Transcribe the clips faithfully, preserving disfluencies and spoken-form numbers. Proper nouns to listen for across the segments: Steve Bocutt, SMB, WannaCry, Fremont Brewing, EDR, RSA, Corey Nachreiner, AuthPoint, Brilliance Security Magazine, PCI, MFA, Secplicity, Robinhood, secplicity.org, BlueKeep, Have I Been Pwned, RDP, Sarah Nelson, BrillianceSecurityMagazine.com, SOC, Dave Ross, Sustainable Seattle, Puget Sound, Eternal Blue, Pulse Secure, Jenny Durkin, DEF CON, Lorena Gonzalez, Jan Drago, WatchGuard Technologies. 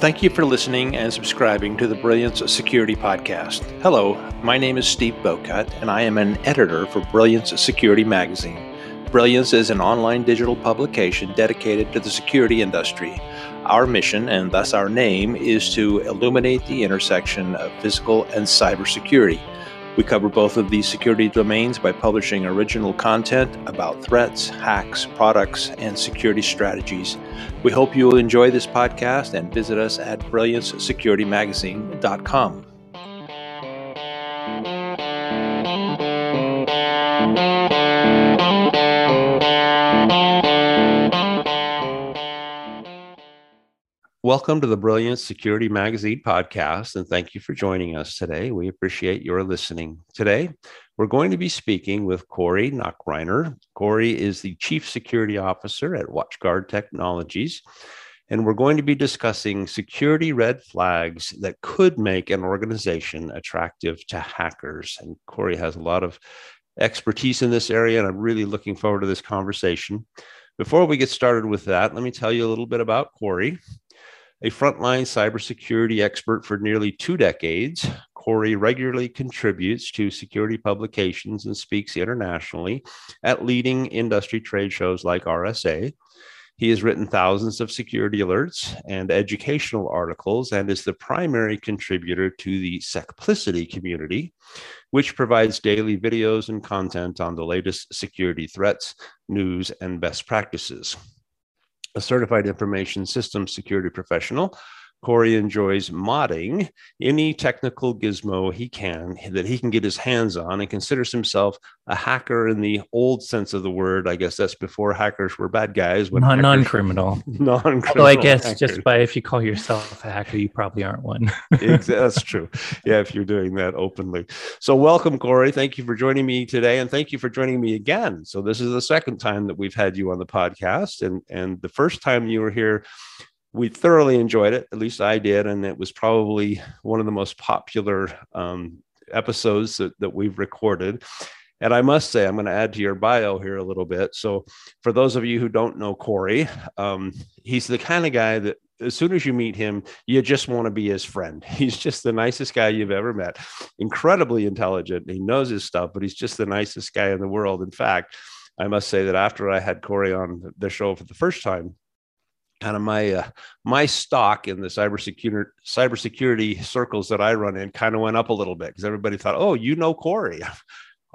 Thank you for listening and subscribing to the Brilliance Security Podcast. Hello, my name is Steve Bocutt, and I am an editor for Brilliance Security Magazine. Brilliance is an online digital publication dedicated to the security industry. Our mission, and thus our name, is to illuminate the intersection of physical and cybersecurity. We cover both of these security domains by publishing original content about threats, hacks, products, and security strategies. We hope you will enjoy this podcast and visit us at Brilliance Security Magazine dot com. Welcome to the Brilliance Security Magazine podcast, and thank you for joining us today. We appreciate your listening. Today, we're going to be speaking with Corey Nachreiner. Corey is the Chief Security Officer at WatchGuard Technologies, and we're going to be discussing security red flags that could make an organization attractive to hackers. And Corey has a lot of expertise in this area, and I'm really looking forward to this conversation. Before we get started with that, let me tell you a little bit about Corey. A frontline cybersecurity expert for nearly two decades, Corey regularly contributes to security publications and speaks internationally at leading industry trade shows like R S A. He has written thousands of security alerts and educational articles and is the primary contributor to the Secplicity community, which provides daily videos and content on the latest security threats, news, and best practices. A certified information systems security professional, Corey enjoys modding any technical gizmo he can that he can get his hands on and considers himself a hacker in the old sense of the word. I guess that's before hackers were bad guys. When non, non-criminal. Non-criminal. So I guess hackers. Just by if you call yourself a hacker, you probably aren't one. That's true. Yeah, if you're doing that openly. So welcome, Corey. Thank you for joining me today, and thank you for joining me again. So this is the second time that we've had you on the podcast, and, and the first time you were here, we thoroughly enjoyed it, at least I did, and it was probably one of the most popular um, episodes that, that we've recorded. And I must say, I'm going to add to your bio here a little bit. So for those of you who don't know Corey, um, he's the kind of guy that as soon as you meet him, you just want to be his friend. He's just the nicest guy you've ever met. Incredibly intelligent. He knows his stuff, but he's just the nicest guy in the world. In fact, I must say that after I had Corey on the show for the first time, kind of my uh, my stock in the cybersecurity cybersecurity circles that I run in kind of went up a little bit because everybody thought, oh, you know Corey. uh,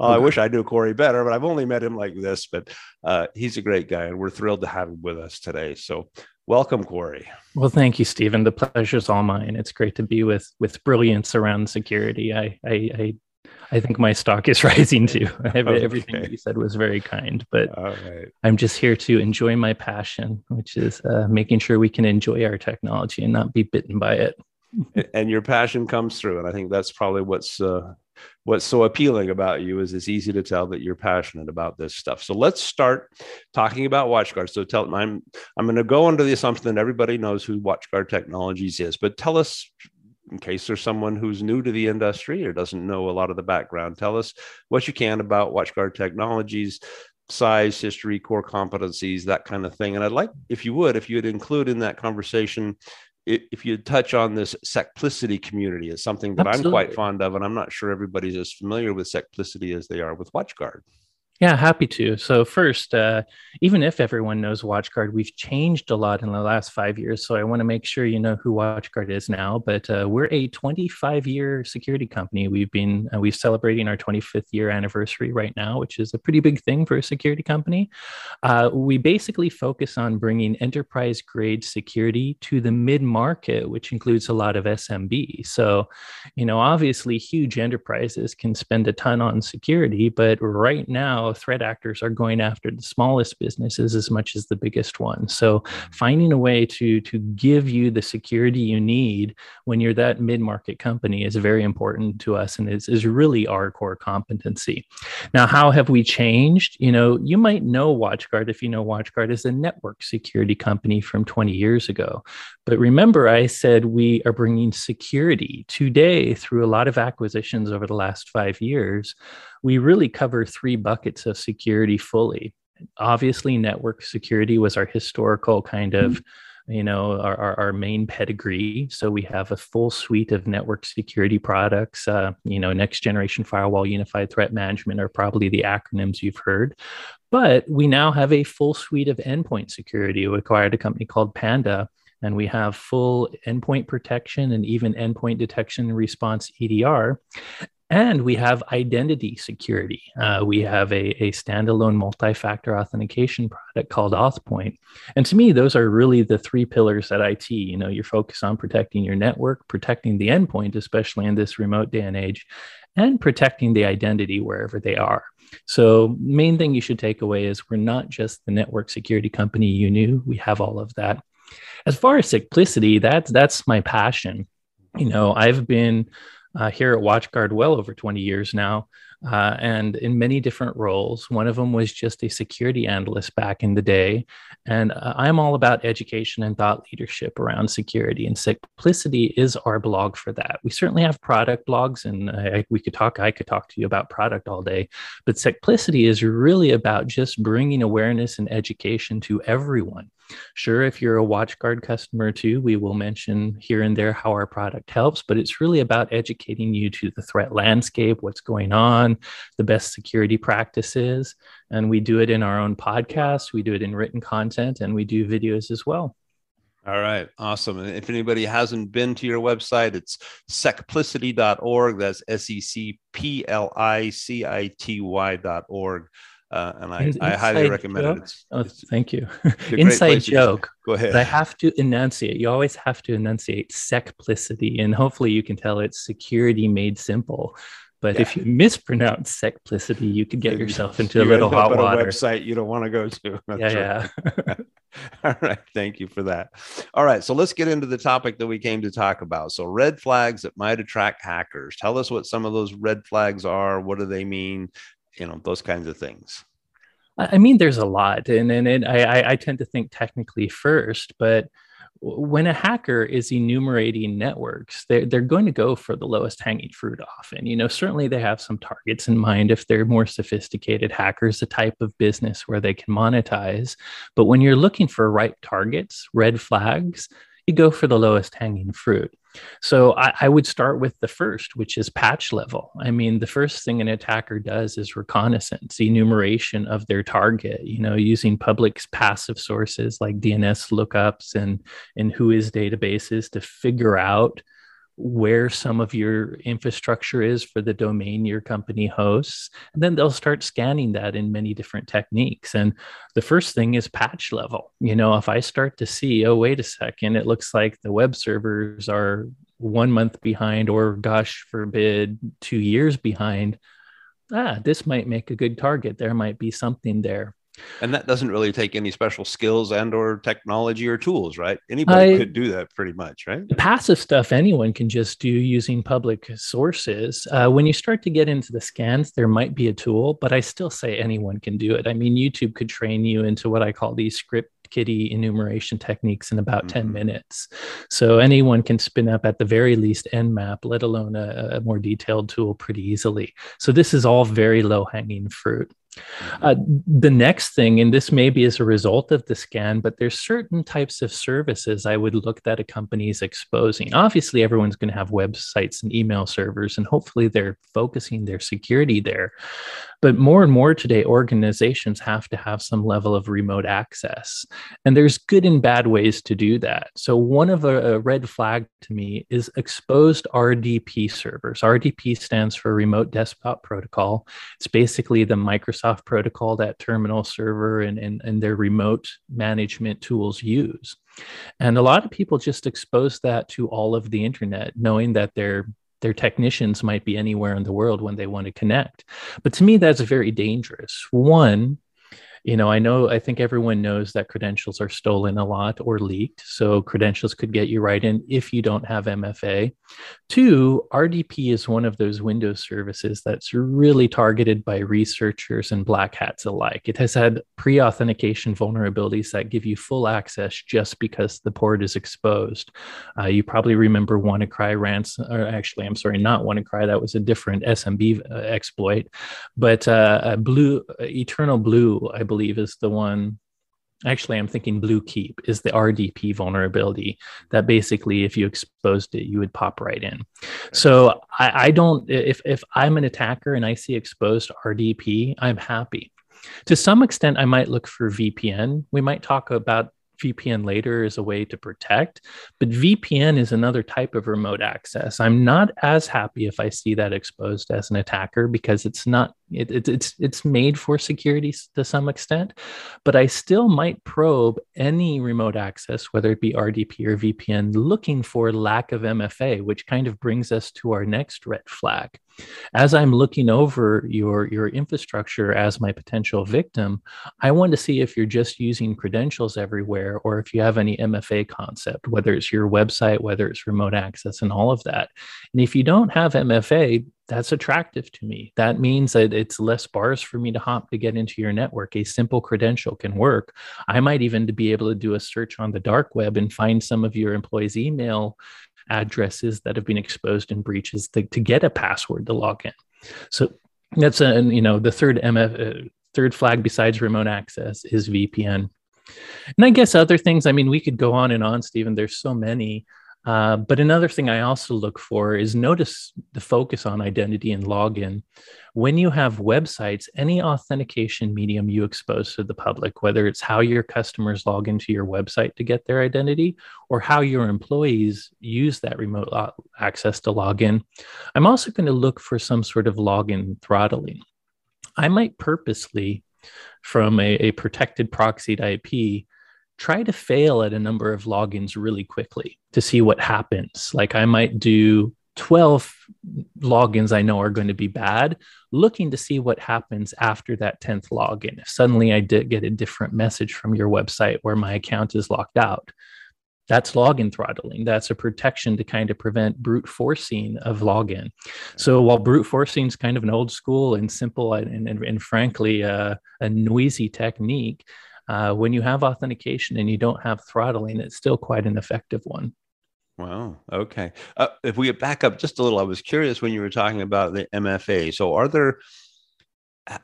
I wish I knew Corey better, but I've only met him like this. But uh, he's a great guy, and we're thrilled to have him with us today. So welcome, Corey. Well, thank you, Stephen. The pleasure's all mine. It's great to be with with Brilliance around security. I I. I I think my stock is rising too. Everything okay. You said was very kind, but right. I'm just here to enjoy my passion, which is uh, making sure we can enjoy our technology and not be bitten by it. And your passion comes through. And I think that's probably what's uh, what's so appealing about you is it's easy to tell that you're passionate about this stuff. So let's start talking about WatchGuard. So tell I'm I'm going to go under the assumption that everybody knows who WatchGuard Technologies is, but tell us, in case there's someone who's new to the industry or doesn't know a lot of the background, tell us what you can about WatchGuard Technologies, size, history, core competencies, that kind of thing. And I'd like, if you would, if you would include in that conversation, if you'd touch on this Secplicity community, is something that Absolutely. I'm quite fond of, and I'm not sure everybody's as familiar with Secplicity as they are with WatchGuard. Yeah, happy to. So first, uh, even if everyone knows WatchGuard, we've changed a lot in the last five years. So I want to make sure you know who WatchGuard is now. But uh, we're a twenty-five year security company. We've been uh, we're celebrating our twenty-fifth year anniversary right now, which is a pretty big thing for a security company. Uh, we basically focus on bringing enterprise grade security to the mid market, which includes a lot of S M B. So, you know, obviously huge enterprises can spend a ton on security, but right now, threat actors are going after the smallest businesses as much as the biggest ones. So finding a way to, to give you the security you need when you're that mid-market company is very important to us, and is, is really our core competency. Now, how have we changed? You know, you might know WatchGuard if you know WatchGuard as a network security company from twenty years ago. But remember, I said we are bringing security today through a lot of acquisitions over the last five years. We really cover three buckets of security fully. Obviously, network security was our historical kind of you know, our, our, our main pedigree. So we have a full suite of network security products, uh, you know, next generation firewall, unified threat management are probably the acronyms you've heard. But we now have a full suite of endpoint security. We acquired a company called Panda, and we have full endpoint protection and even endpoint detection and response E D R. And we have identity security. Uh, we have a, a standalone multi-factor authentication product called AuthPoint. And to me, those are really the three pillars at I T. You know, you're focused on protecting your network, protecting the endpoint, especially in this remote day and age, and protecting the identity wherever they are. So main thing you should take away is we're not just the network security company you knew. We have all of that. As far as Secplicity, that's, that's my passion. You know, I've been... Uh, here at WatchGuard well over twenty years now, uh, and in many different roles. One of them was just a security analyst back in the day. And uh, I'm all about education and thought leadership around security, and Secplicity is our blog for that. We certainly have product blogs, and I, we could talk, I could talk to you about product all day, but Secplicity is really about just bringing awareness and education to everyone. Sure, if you're a WatchGuard customer too, we will mention here and there how our product helps, but it's really about educating you to the threat landscape, what's going on, the best security practices. And we do it in our own podcasts, we do it in written content, and we do videos as well. All right. Awesome. And if anybody hasn't been to your website, it's secplicity dot org. That's S E C P L I C I T Y dot org. Uh, and I, I highly recommend joke. it. It's, oh, it's, thank you. Inside joke. Go ahead. But I have to enunciate. You always have to enunciate Secplicity. And hopefully you can tell it's security made simple. But yeah. if you mispronounce Secplicity, you could get yourself into you a little hot water. A website you don't want to go to. That's yeah. Right. yeah. All right. Thank you for that. All right. So let's get into the topic that we came to talk about. So red flags that might attract hackers. Tell us what some of those red flags are. What do they mean? You know, those kinds of things. I mean, there's a lot, and and, and I, I tend to think technically first, but when a hacker is enumerating networks, they're, they're going to go for the lowest hanging fruit often. You know, certainly they have some targets in mind if they're more sophisticated hackers, the type of business where they can monetize. But when you're looking for ripe targets, red flags, you go for the lowest hanging fruit. So I, I would start with the first, which is patch level. I mean, the first thing an attacker does is reconnaissance, enumeration of their target, you know, using public passive sources like D N S lookups and, and Whois databases to figure out where some of your infrastructure is for the domain your company hosts. And then they'll start scanning that in many different techniques. And the first thing is patch level. You know, if I start to see, oh, wait a second, it looks like the web servers are one month behind, or gosh forbid, two years behind. Ah, this might make a good target. There might be something there. And that doesn't really take any special skills and or technology or tools, right? Anybody I, could do that pretty much, right? Passive stuff anyone can just do using public sources. Uh, when you start to get into the scans, there might be a tool, but I still say anyone can do it. I mean, YouTube could train you into what I call these script kitty enumeration techniques in about mm-hmm. ten minutes. So anyone can spin up at the very least Nmap, let alone a, a more detailed tool pretty easily. So this is all very low hanging fruit. Uh, the next thing, and this may be as a result of the scan, but there's certain types of services I would look that a company is exposing. Obviously, everyone's going to have websites and email servers, and hopefully they're focusing their security there. But more and more today, organizations have to have some level of remote access. And there's good and bad ways to do that. So one of a, a red flag to me is exposed R D P servers. R D P stands for Remote Desktop Protocol. It's basically the Microsoft protocol that terminal server and, and, and their remote management tools use. And a lot of people just expose that to all of the internet, knowing that their, their technicians might be anywhere in the world when they want to connect. But to me, that's very dangerous. One, you know, I know, I think everyone knows that credentials are stolen a lot or leaked. So credentials could get you right in if you don't have M F A. Two, R D P is one of those Windows services that's really targeted by researchers and black hats alike. It has had pre-authentication vulnerabilities that give you full access just because the port is exposed. Uh, you probably remember WannaCry ransom, or actually, I'm sorry, not WannaCry. That was a different S M B uh, exploit, but uh, Blue, Eternal Blue, I believe, is the one Actually, I'm thinking BlueKeep is the R D P vulnerability that basically, if you exposed it, you would pop right in. So I, I don't, if, if I'm an attacker and I see exposed R D P, I'm happy. To some extent, I might look for V P N. We might talk about V P N later as a way to protect, but V P N is another type of remote access. I'm not as happy if I see that exposed as an attacker, because it's not, it, it, it's it's made for security to some extent, but I still might probe any remote access, whether it be R D P or V P N, looking for lack of M F A, which kind of brings us to our next red flag. As I'm looking over your, your infrastructure as my potential victim, I want to see if you're just using credentials everywhere, or if you have any M F A concept, whether it's your website, whether it's remote access and all of that. And if you don't have M F A, that's attractive to me. That means that it's less bars for me to hop to get into your network. A simple credential can work. I might even be able to do a search on the dark web and find some of your employees' email addresses that have been exposed in breaches to, to get a password to log in. So that's a, you know, the third M F, uh, third flag besides remote access is V P N. And I guess other things, I mean, we could go on and on, Stephen, there's so many. Uh, but another thing I also look for is notice the focus on identity and login. When you have websites, any authentication medium you expose to the public, whether it's how your customers log into your website to get their identity or how your employees use that remote access to log in, I'm also going to look for some sort of login throttling. I might purposely, from a, a protected proxied I P, try to fail at a number of logins really quickly to see what happens. Like I might do twelve logins I know are going to be bad, looking to see what happens after that tenth login. If suddenly I did get a different message from your website where my account is locked out, that's login throttling. That's a protection to kind of prevent brute forcing of login. So while brute forcing is kind of an old school and simple and, and, and frankly uh, a noisy technique, Uh, when you have authentication and you don't have throttling, it's still quite an effective one. Wow. Okay. Uh, if we back up just a little, I was curious when you were talking about the M F A. So, are there?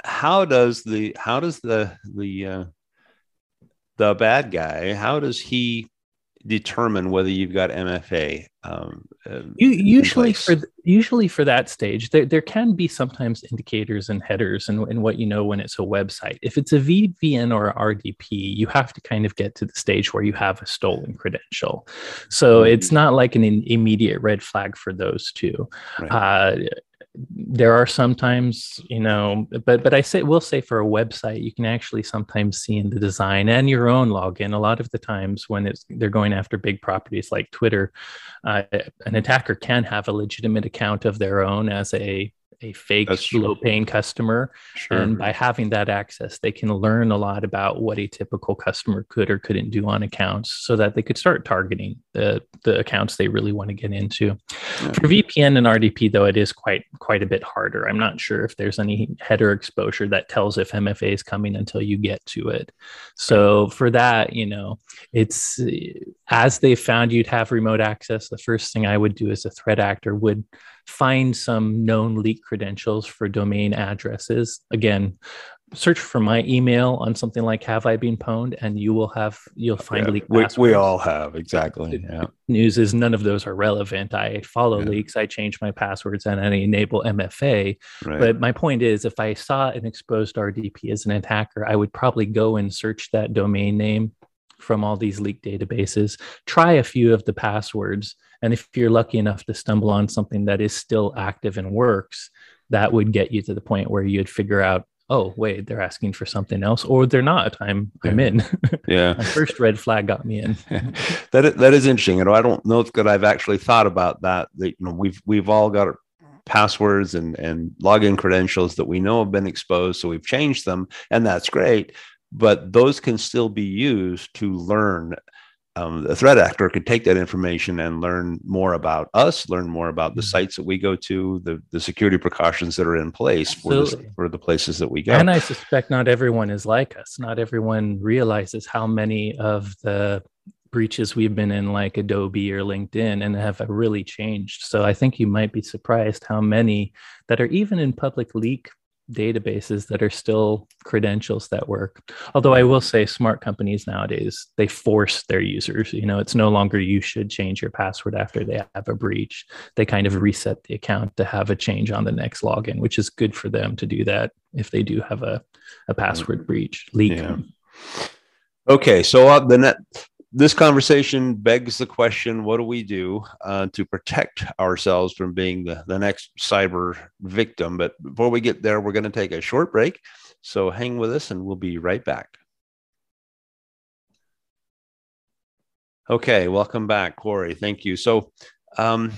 How does the how does the the uh, the bad guy? How does he determine whether you've got M F A? Um, you, usually, for th- usually for that stage, there, there can be sometimes indicators and headers and, and what you know when it's a website. If it's a V P N or R D P, you have to kind of get to the stage where you have a stolen credential. So mm-hmm. It's not like an in- immediate red flag for those two. Right. Uh, there are sometimes, you know, but but I say will say for a website, you can actually sometimes see in the design and your own login. A lot of the times when it's, they're going after big properties like Twitter, uh, an attacker can have a legitimate account of their own as a a fake low-paying customer. Sure. And by having that access, they can learn a lot about what a typical customer could or couldn't do on accounts so that they could start targeting the, the accounts they really want to get into. Yeah. For V P N and R D P, though, it is quite quite a bit harder. I'm not sure if there's any header exposure that tells if M F A is coming until you get to it. So for that, you know, it's as they found you'd have remote access, the first thing I would do as a threat actor would find some known leak credentials for domain addresses. Again, search for my email on something like "Have I Been Pwned," and you will have you'll find yeah, leak. We, we all have exactly. Yeah. News is none of those are relevant. I follow yeah. leaks. I change my passwords and I enable M F A. Right. But my point is, if I saw an exposed R D P as an attacker, I would probably go and search that domain name from all these leak databases. Try a few of the passwords. And if you're lucky enough to stumble on something that is still active and works, that would get you to the point where you'd figure out, oh, wait, they're asking for something else, or they're not. I'm yeah. I'm in. Yeah. My first red flag got me in. that is, that is interesting. And I don't know that I've actually thought about that. That, you know, we've we've all got passwords and and login credentials that we know have been exposed, so we've changed them, and that's great. But those can still be used to learn. Um, a threat actor could take that information and learn more about us, learn more about the sites that we go to, the, the security precautions that are in place for the, for the places that we go. And I suspect not everyone is like us. Not everyone realizes how many of the breaches we've been in, like Adobe or LinkedIn, and have really changed. So I think you might be surprised how many that are even in public leak databases that are still credentials that work. Although I will say smart companies nowadays, they force their users, you know, it's no longer you should change your password after they have a breach. They kind of reset the account to have a change on the next login, which is good for them to do that if they do have a, a password breach leak. Yeah. Okay. So uh, the net, this conversation begs the question, what do we do uh, to protect ourselves from being the, the next cyber victim? But before we get there, we're going to take a short break. So hang with us and we'll be right back. Okay, welcome back, Corey. Thank you. So um,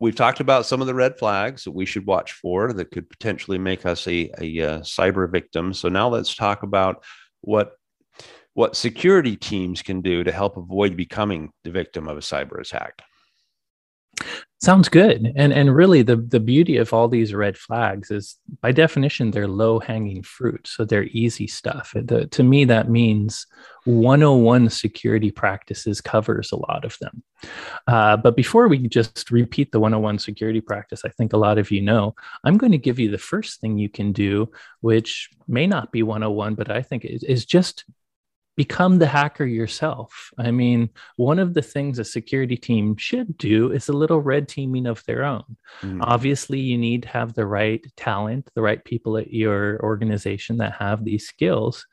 we've talked about some of the red flags that we should watch for that could potentially make us a, a, a cyber victim. So now let's talk about what what security teams can do to help avoid becoming the victim of a cyber attack. Sounds good. And, and really the, the beauty of all these red flags is by definition, they're low hanging fruit. So they're easy stuff. The, to me, that means one oh one security practices covers a lot of them. Uh, but before we just repeat the one oh one security practice, I think a lot of you know, I'm going to give you the first thing you can do, which may not be one oh one, but I think it is just become the hacker yourself. I mean, one of the things a security team should do is a little red teaming of their own. Mm. Obviously, you need to have the right talent, the right people at your organization that have these skills.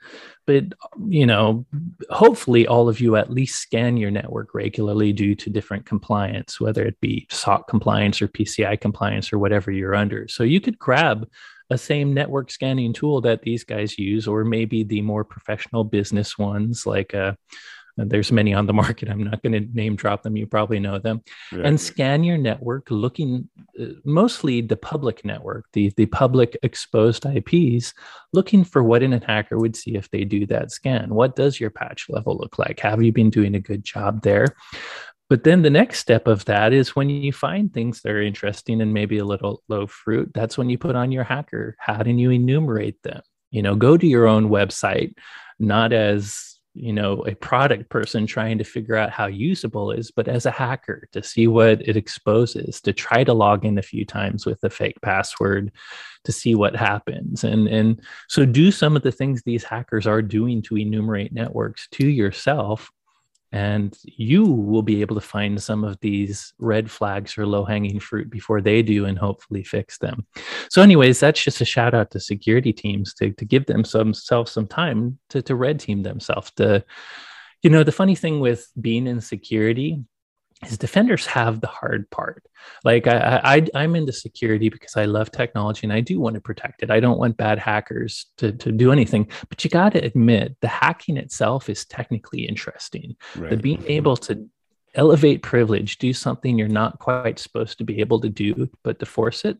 But, you know, hopefully all of you at least scan your network regularly due to different compliance, whether it be S O C compliance or P C I compliance or whatever you're under. So you could grab a same network scanning tool that these guys use, or maybe the more professional business ones, like uh, there's many on the market. I'm not going to name drop them. You probably know them. Yeah. And scan your network looking uh, mostly the public network, the, the public exposed I Ps, looking for what an attacker would see if they do that scan. What does your patch level look like? Have you been doing a good job there? But then the next step of that is when you find things that are interesting and maybe a little low fruit, that's when you put on your hacker hat and you enumerate them. You know, go to your own website, not as, you know, a product person trying to figure out how usable it is, but as a hacker to see what it exposes, to try to log in a few times with a fake password to see what happens. And, and so do some of the things these hackers are doing to enumerate networks to yourself. And you will be able to find some of these red flags or low-hanging fruit before they do and hopefully fix them. So anyways, that's just a shout out to security teams to, to give themselves some time to, to red team themselves. To, you know, the funny thing with being in security is defenders have the hard part. Like I, I, I'm into security because I love technology and I do want to protect it. I don't want bad hackers to, to do anything, but you got to admit the hacking itself is technically interesting. Right. The being able to elevate privilege, do something you're not quite supposed to be able to do, but to force it,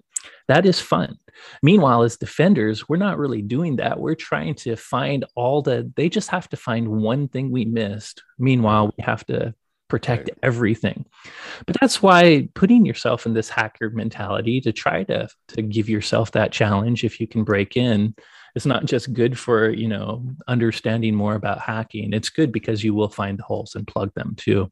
that is fun. Meanwhile, as defenders, we're not really doing that. We're trying to find all the, they just have to find one thing we missed. Meanwhile, we have to protect right. everything. But that's why putting yourself in this hacker mentality to try to, to give yourself that challenge, if you can break in, it's not just good for, you know, understanding more about hacking. It's good because you will find the holes and plug them too.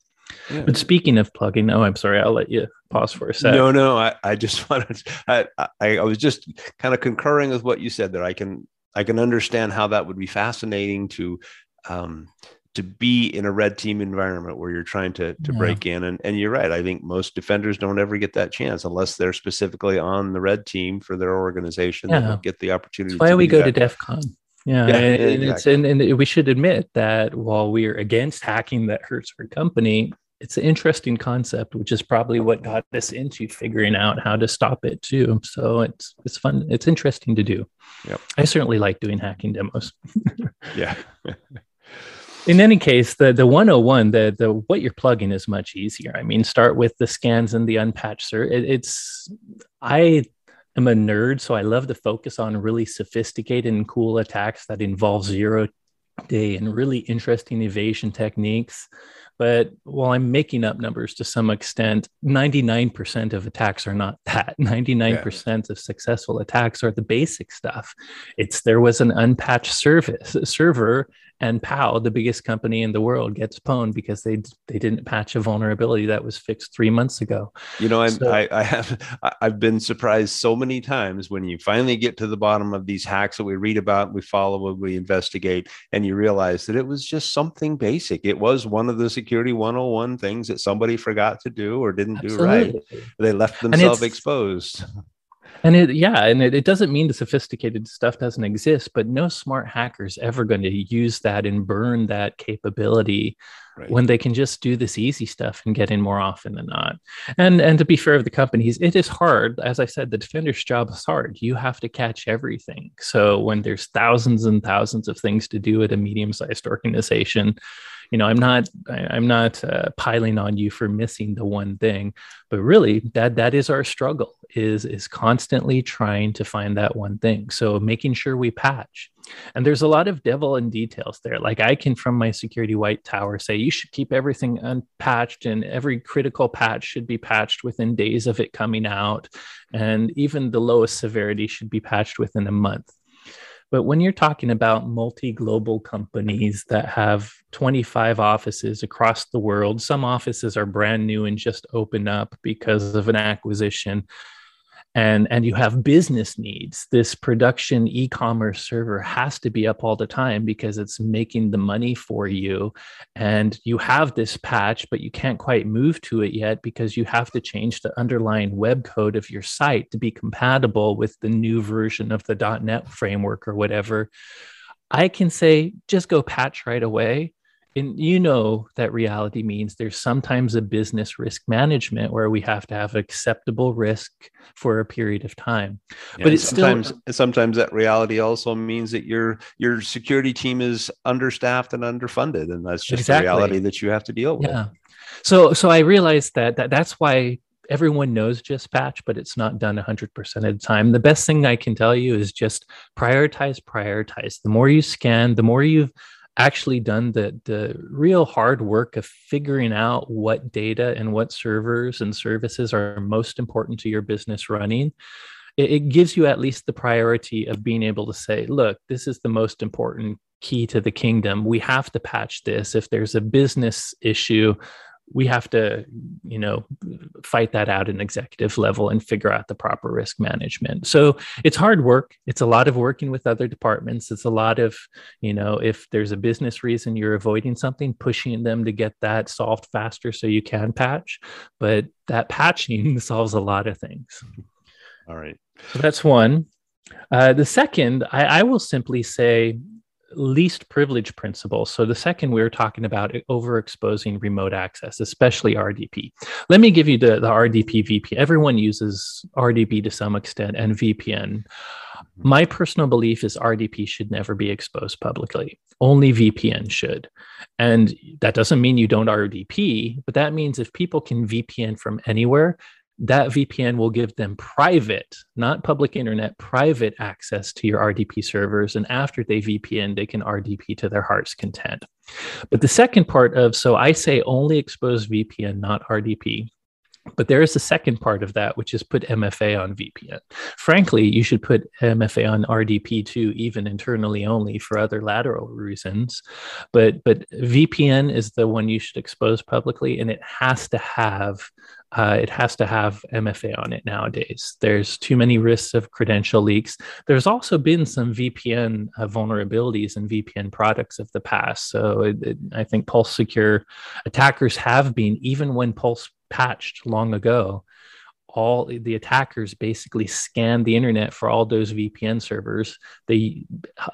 Yeah. But speaking of plugging, oh, I'm sorry, I'll let you pause for a sec. No, no, I, I just wanted to, I, I, I was just kind of concurring with what you said there. I can, I can understand how that would be fascinating to, um, to be in a red team environment where you're trying to, to yeah. break in. And, and you're right. I think most defenders don't ever get that chance unless they're specifically on the red team for their organization. Yeah. They don't get the opportunity. That's why to we go that. to DEF CON. Yeah. yeah and, exactly. and, it's, and, and we should admit that while we are against hacking that hurts our company, it's an interesting concept, which is probably what got us into figuring out how to stop it too. So it's, it's fun. It's interesting to do. Yep. I certainly like doing hacking demos. yeah. In any case, the, the one oh one, the, the what you're plugging is much easier. I mean, start with the scans and the unpatched cert. It, it's, I am a nerd, so I love to focus on really sophisticated and cool attacks that involve zero day and really interesting evasion techniques. But while I'm making up numbers to some extent, ninety-nine percent of attacks are not that. ninety-nine percent yeah. of successful attacks are the basic stuff. It's there was an unpatched service server and P O W, the biggest company in the world, gets pwned because they they didn't patch a vulnerability that was fixed three months ago. You know, I'm, so, I I have I've been surprised so many times when you finally get to the bottom of these hacks that we read about, we follow, we investigate, and you realize that it was just something basic. It was one of the security one oh one things that somebody forgot to do or didn't absolutely. do right. They left themselves exposed. And it, yeah, and it, it doesn't mean the sophisticated stuff doesn't exist, but no smart hacker's ever going to use that and burn that capability right. when they can just do this easy stuff and get in more often than not. And and to be fair of the companies, it is hard. As I said, the defender's job is hard. You have to catch everything. So when there's thousands and thousands of things to do at a medium-sized organization, you know, I'm not, I'm not uh, piling on you for missing the one thing, but really that, that is our struggle is, is constantly trying to find that one thing. So making sure we patch, and there's a lot of devil in details there. Like I can, from my security white tower, say, you should keep everything unpatched and every critical patch should be patched within days of it coming out. And even the lowest severity should be patched within a month. But when you're talking about multi-global companies that have twenty-five offices across the world, some offices are brand new and just opened up because of an acquisition, and, and you have business needs. This production e-commerce server has to be up all the time because it's making the money for you. And you have this patch, but you can't quite move to it yet because you have to change the underlying web code of your site to be compatible with the new version of the dot net framework or whatever. I can say, just go patch right away. And you know that reality means there's sometimes a business risk management where we have to have acceptable risk for a period of time. Yeah, but it's sometimes, still sometimes that reality also means that your your security team is understaffed and underfunded, and that's just exactly. the reality that you have to deal with. Yeah. So so I realized that, that that's why everyone knows just patch, but it's not done one hundred percent of the time. The best thing I can tell you is just prioritize, prioritize. The more you scan, the more you've actually done the, the real hard work of figuring out what data and what servers and services are most important to your business running, it, it gives you at least the priority of being able to say, look, this is the most important key to the kingdom. We have to patch this. If there's a business issue, we have to, you know, fight that out in executive level and figure out the proper risk management. So it's hard work. It's a lot of working with other departments. It's a lot of, you know, if there's a business reason you're avoiding something, pushing them to get that solved faster so you can patch. But that patching solves a lot of things. All right. So that's one. Uh, the second, I, I will simply say, least privilege principle. So the second we were talking about overexposing remote access, especially R D P. Let me give you the, the R D P V P N. Everyone uses R D P to some extent and V P N. My personal belief is R D P should never be exposed publicly. Only V P N should. And that doesn't mean you don't R D P, but that means if people can V P N from anywhere, that V P N will give them private, not public internet, private access to your R D P servers. And after they V P N, they can R D P to their heart's content. But the second part of, so I say only expose V P N, not R D P. But there is a second part of that, which is put M F A on V P N. Frankly, you should put M F A on R D P too, even internally only for other lateral reasons. But, but V P N is the one you should expose publicly, and it has to have Uh, it has to have M F A on it nowadays. There's too many risks of credential leaks. There's also been some V P N uh, vulnerabilities in V P N products of the past. So it, it, I think Pulse Secure attackers have been, even when Pulse patched long ago, all the attackers basically scanned the internet for all those V P N servers. They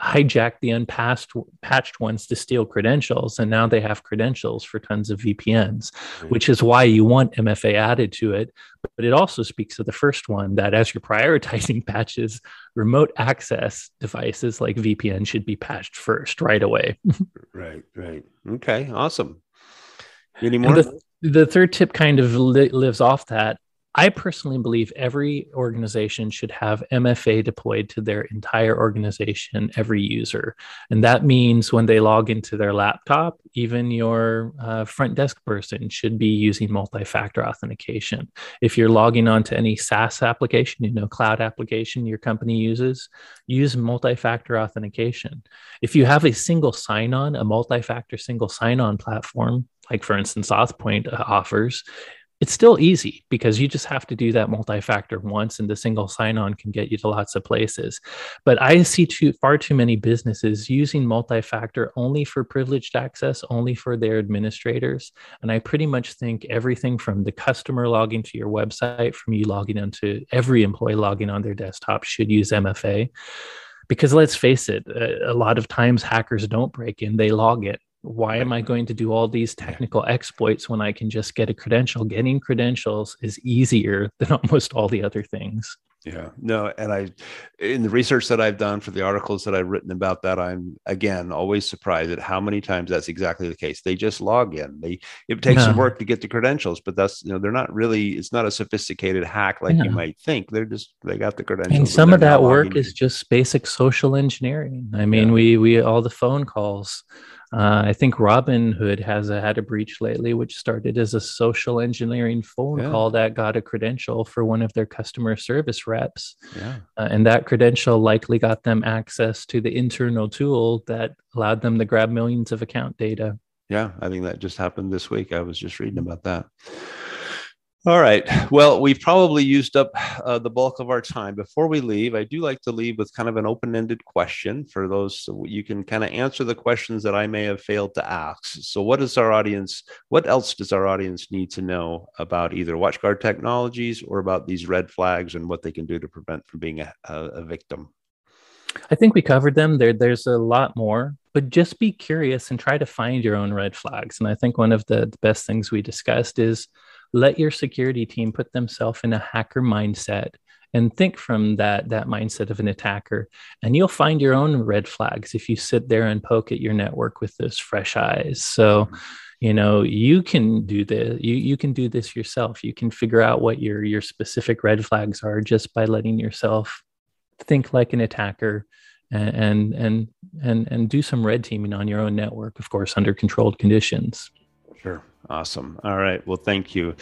hijacked the unpatched ones to steal credentials, and now they have credentials for tons of V P Ns, right. which is why you want M F A added to it. But it also speaks to the first one, that as you're prioritizing patches, remote access devices like V P N should be patched first right away. Right, right. Okay, awesome. Any more? The, the third tip kind of li- lives off that. I personally believe every organization should have M F A deployed to their entire organization, every user. And that means when they log into their laptop, even your uh, front desk person should be using multi-factor authentication. If you're logging on to any SaaS application, you know, cloud application your company uses, use multi-factor authentication. If you have a single sign-on, a multi-factor single sign-on platform, like for instance, AuthPoint uh, offers, it's still easy because you just have to do that multi-factor once and the single sign-on can get you to lots of places. But I see too, far too many businesses using multi-factor only for privileged access, only for their administrators. And I pretty much think everything from the customer logging to your website, from you logging onto every employee logging on their desktop should use M F A. Because let's face it, a lot of times hackers don't break in, they log it. Why am I going to do all these technical exploits when I can just get a credential? Getting credentials is easier than almost all the other things. Yeah, no. And I, in the research that I've done for the articles that I've written about that, I'm again, always surprised at how many times that's exactly the case. They just log in. They, it takes yeah. some work to get the credentials, but that's, you know, they're not really, it's not a sophisticated hack like yeah. you might think. They're just, they got the credentials. And some of that work is just basic social engineering. I mean, yeah. we, we, all the phone calls, Uh, I think Robinhood has a, had a breach lately, which started as a social engineering phone yeah. call that got a credential for one of their customer service reps. Yeah. Uh, and that credential likely got them access to the internal tool that allowed them to grab millions of account data. Yeah, I think that just happened this week. I was just reading about that. All right. Well, we've probably used up uh, the bulk of our time. Before we leave, I do like to leave with kind of an open-ended question for those. So you can kind of answer the questions that I may have failed to ask. So what does our audience, what else does our audience need to know about either WatchGuard Technologies or about these red flags and what they can do to prevent from being a, a victim? I think we covered them. There, there's a lot more. But just be curious and try to find your own red flags. And I think one of the best things we discussed is let your security team put themselves in a hacker mindset and think from that, that mindset of an attacker. And you'll find your own red flags if you sit there and poke at your network with those fresh eyes. So, you know, you can do this, you, you can do this yourself. You can figure out what your, your specific red flags are just by letting yourself think like an attacker and, and, and, and do some red teaming on your own network, of course, under controlled conditions. Sure. Awesome. All right. Well, thank you.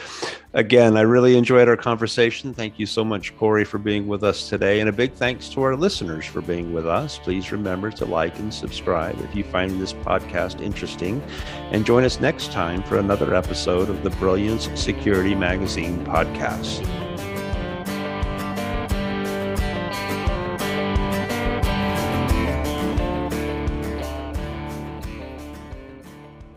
Again, I really enjoyed our conversation. Thank you so much, Corey, for being with us today. And a big thanks to our listeners for being with us. Please remember to like and subscribe if you find this podcast interesting. And join us next time for another episode of the Brilliance Security Magazine podcast.